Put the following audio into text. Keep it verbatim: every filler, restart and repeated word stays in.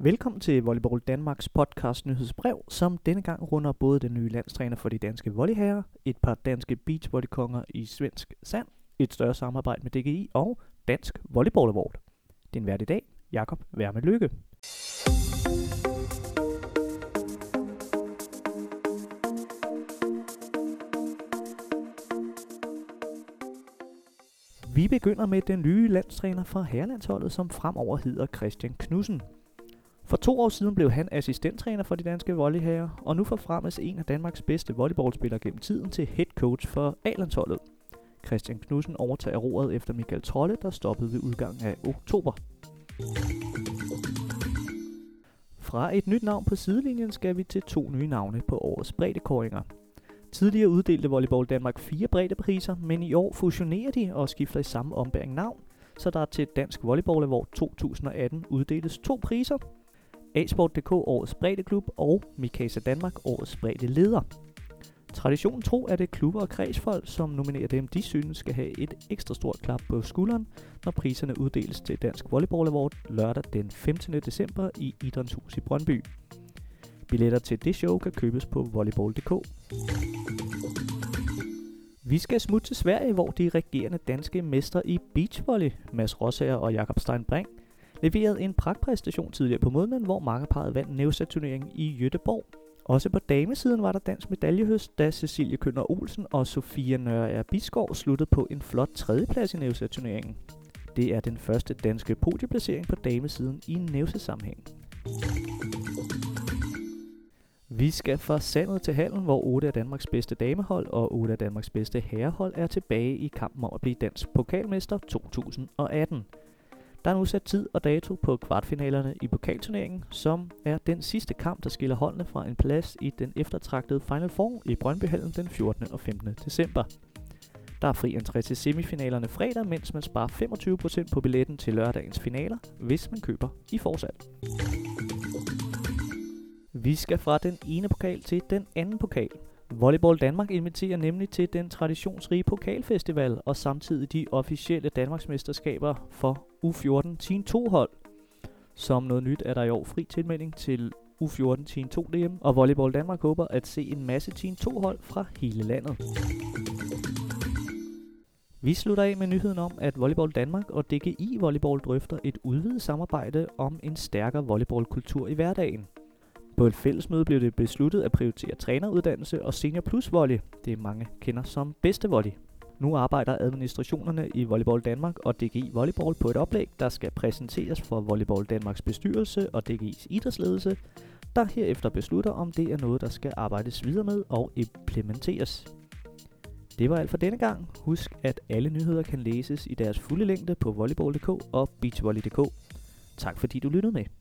Velkommen til Volleyball Danmarks podcast nyhedsbrev, som denne gang runder både den nye landstræner for de danske volleyherrer, et par danske beachvolleykonger i svensk sand, et større samarbejde med D G I og Dansk Volleyball Award. Din vært i dag, Jakob Værme Lykke. Vi begynder med den nye landstræner for herrelandsholdet, som fremover hedder Christian Knudsen. For to år siden blev han assistenttræner for de danske volleyherrer, og nu forfremmes en af Danmarks bedste volleyballspillere gennem tiden til head coach for A-landsholdet. Christian Knudsen overtager roret efter Michael Trolle, der stoppede ved udgangen af oktober. Fra et nyt navn på sidelinjen skal vi til to nye navne på årets breddekåringer. Tidligere uddelte Volleyball Danmark fire breddepriser, men i år fusionerer de og skifter i samme ombæring navn, så der til Dansk Volleyball Award to tusind atten uddeles to priser: A-sport punktum d k årets breddeklub og Mikasa Danmark årets breddeleder. Traditionen tro er det klubber og kredsfolk, som nominerer dem, de synes skal have et ekstra stort klap på skulderen, når priserne uddeles til Dansk Volleyball Award lørdag den femtende december i Idrætshus i Brøndby. Billetter til det show kan købes på volleyball punktum d k. Vi skal smutte til Sverige, hvor de regerende danske mestre i beachvolley, Mads Rosager og Jakob Steinbring, leverede en pragtpræstation tidligere på måneden, hvor makkerparret vandt nævsaturneringen i Göteborg. Også på damesiden var der dansk medaljehøst, da Cecilie Kønder Olsen og Sofia Nørre Biskov sluttede på en flot tredjeplads i nævsaturneringen. Det er den første danske podieplacering på damesiden i nævsesammenhæng. Vi skal fra sandet til hallen, hvor otte af Danmarks bedste damehold og otte af Danmarks bedste herrehold er tilbage i kampen om at blive dansk pokalmester to tusind atten. Der er nu sat tid og dato på kvartfinalerne i pokalturneringen, som er den sidste kamp, der skiller holdene fra en plads i den eftertragtede Final Four i Brøndbyhallen den fjortende og femtende december. Der er fri entré til semifinalerne fredag, mens man sparer femogtyve procent på billetten til lørdagens finaler, hvis man køber i fortsat. Vi skal fra den ene pokal til den anden pokal. Volleyball Danmark inviterer nemlig til den traditionsrige pokalfestival og samtidig de officielle Danmarksmesterskaber for U fjorten Team to-hold. Som noget nyt er der i år fri tilmelding til U fjorten Team to D M, og Volleyball Danmark håber at se en masse Team to-hold fra hele landet. Vi slutter af med nyheden om, at Volleyball Danmark og D G I Volleyball drøfter et udvidet samarbejde om en stærkere volleyballkultur i hverdagen. På et fællesmøde blev det besluttet at prioritere træneruddannelse og senior plus volley, det mange kender som bedste volley. Nu arbejder administrationerne i Volleyball Danmark og D G I Volleyball på et oplæg, der skal præsenteres for Volleyball Danmarks bestyrelse og D G I's idrætsledelse, der herefter beslutter, om det er noget, der skal arbejdes videre med og implementeres. Det var alt for denne gang. Husk, at alle nyheder kan læses i deres fulde længde på volleyball punktum d k og beachvolley punktum d k. Tak fordi du lyttede med.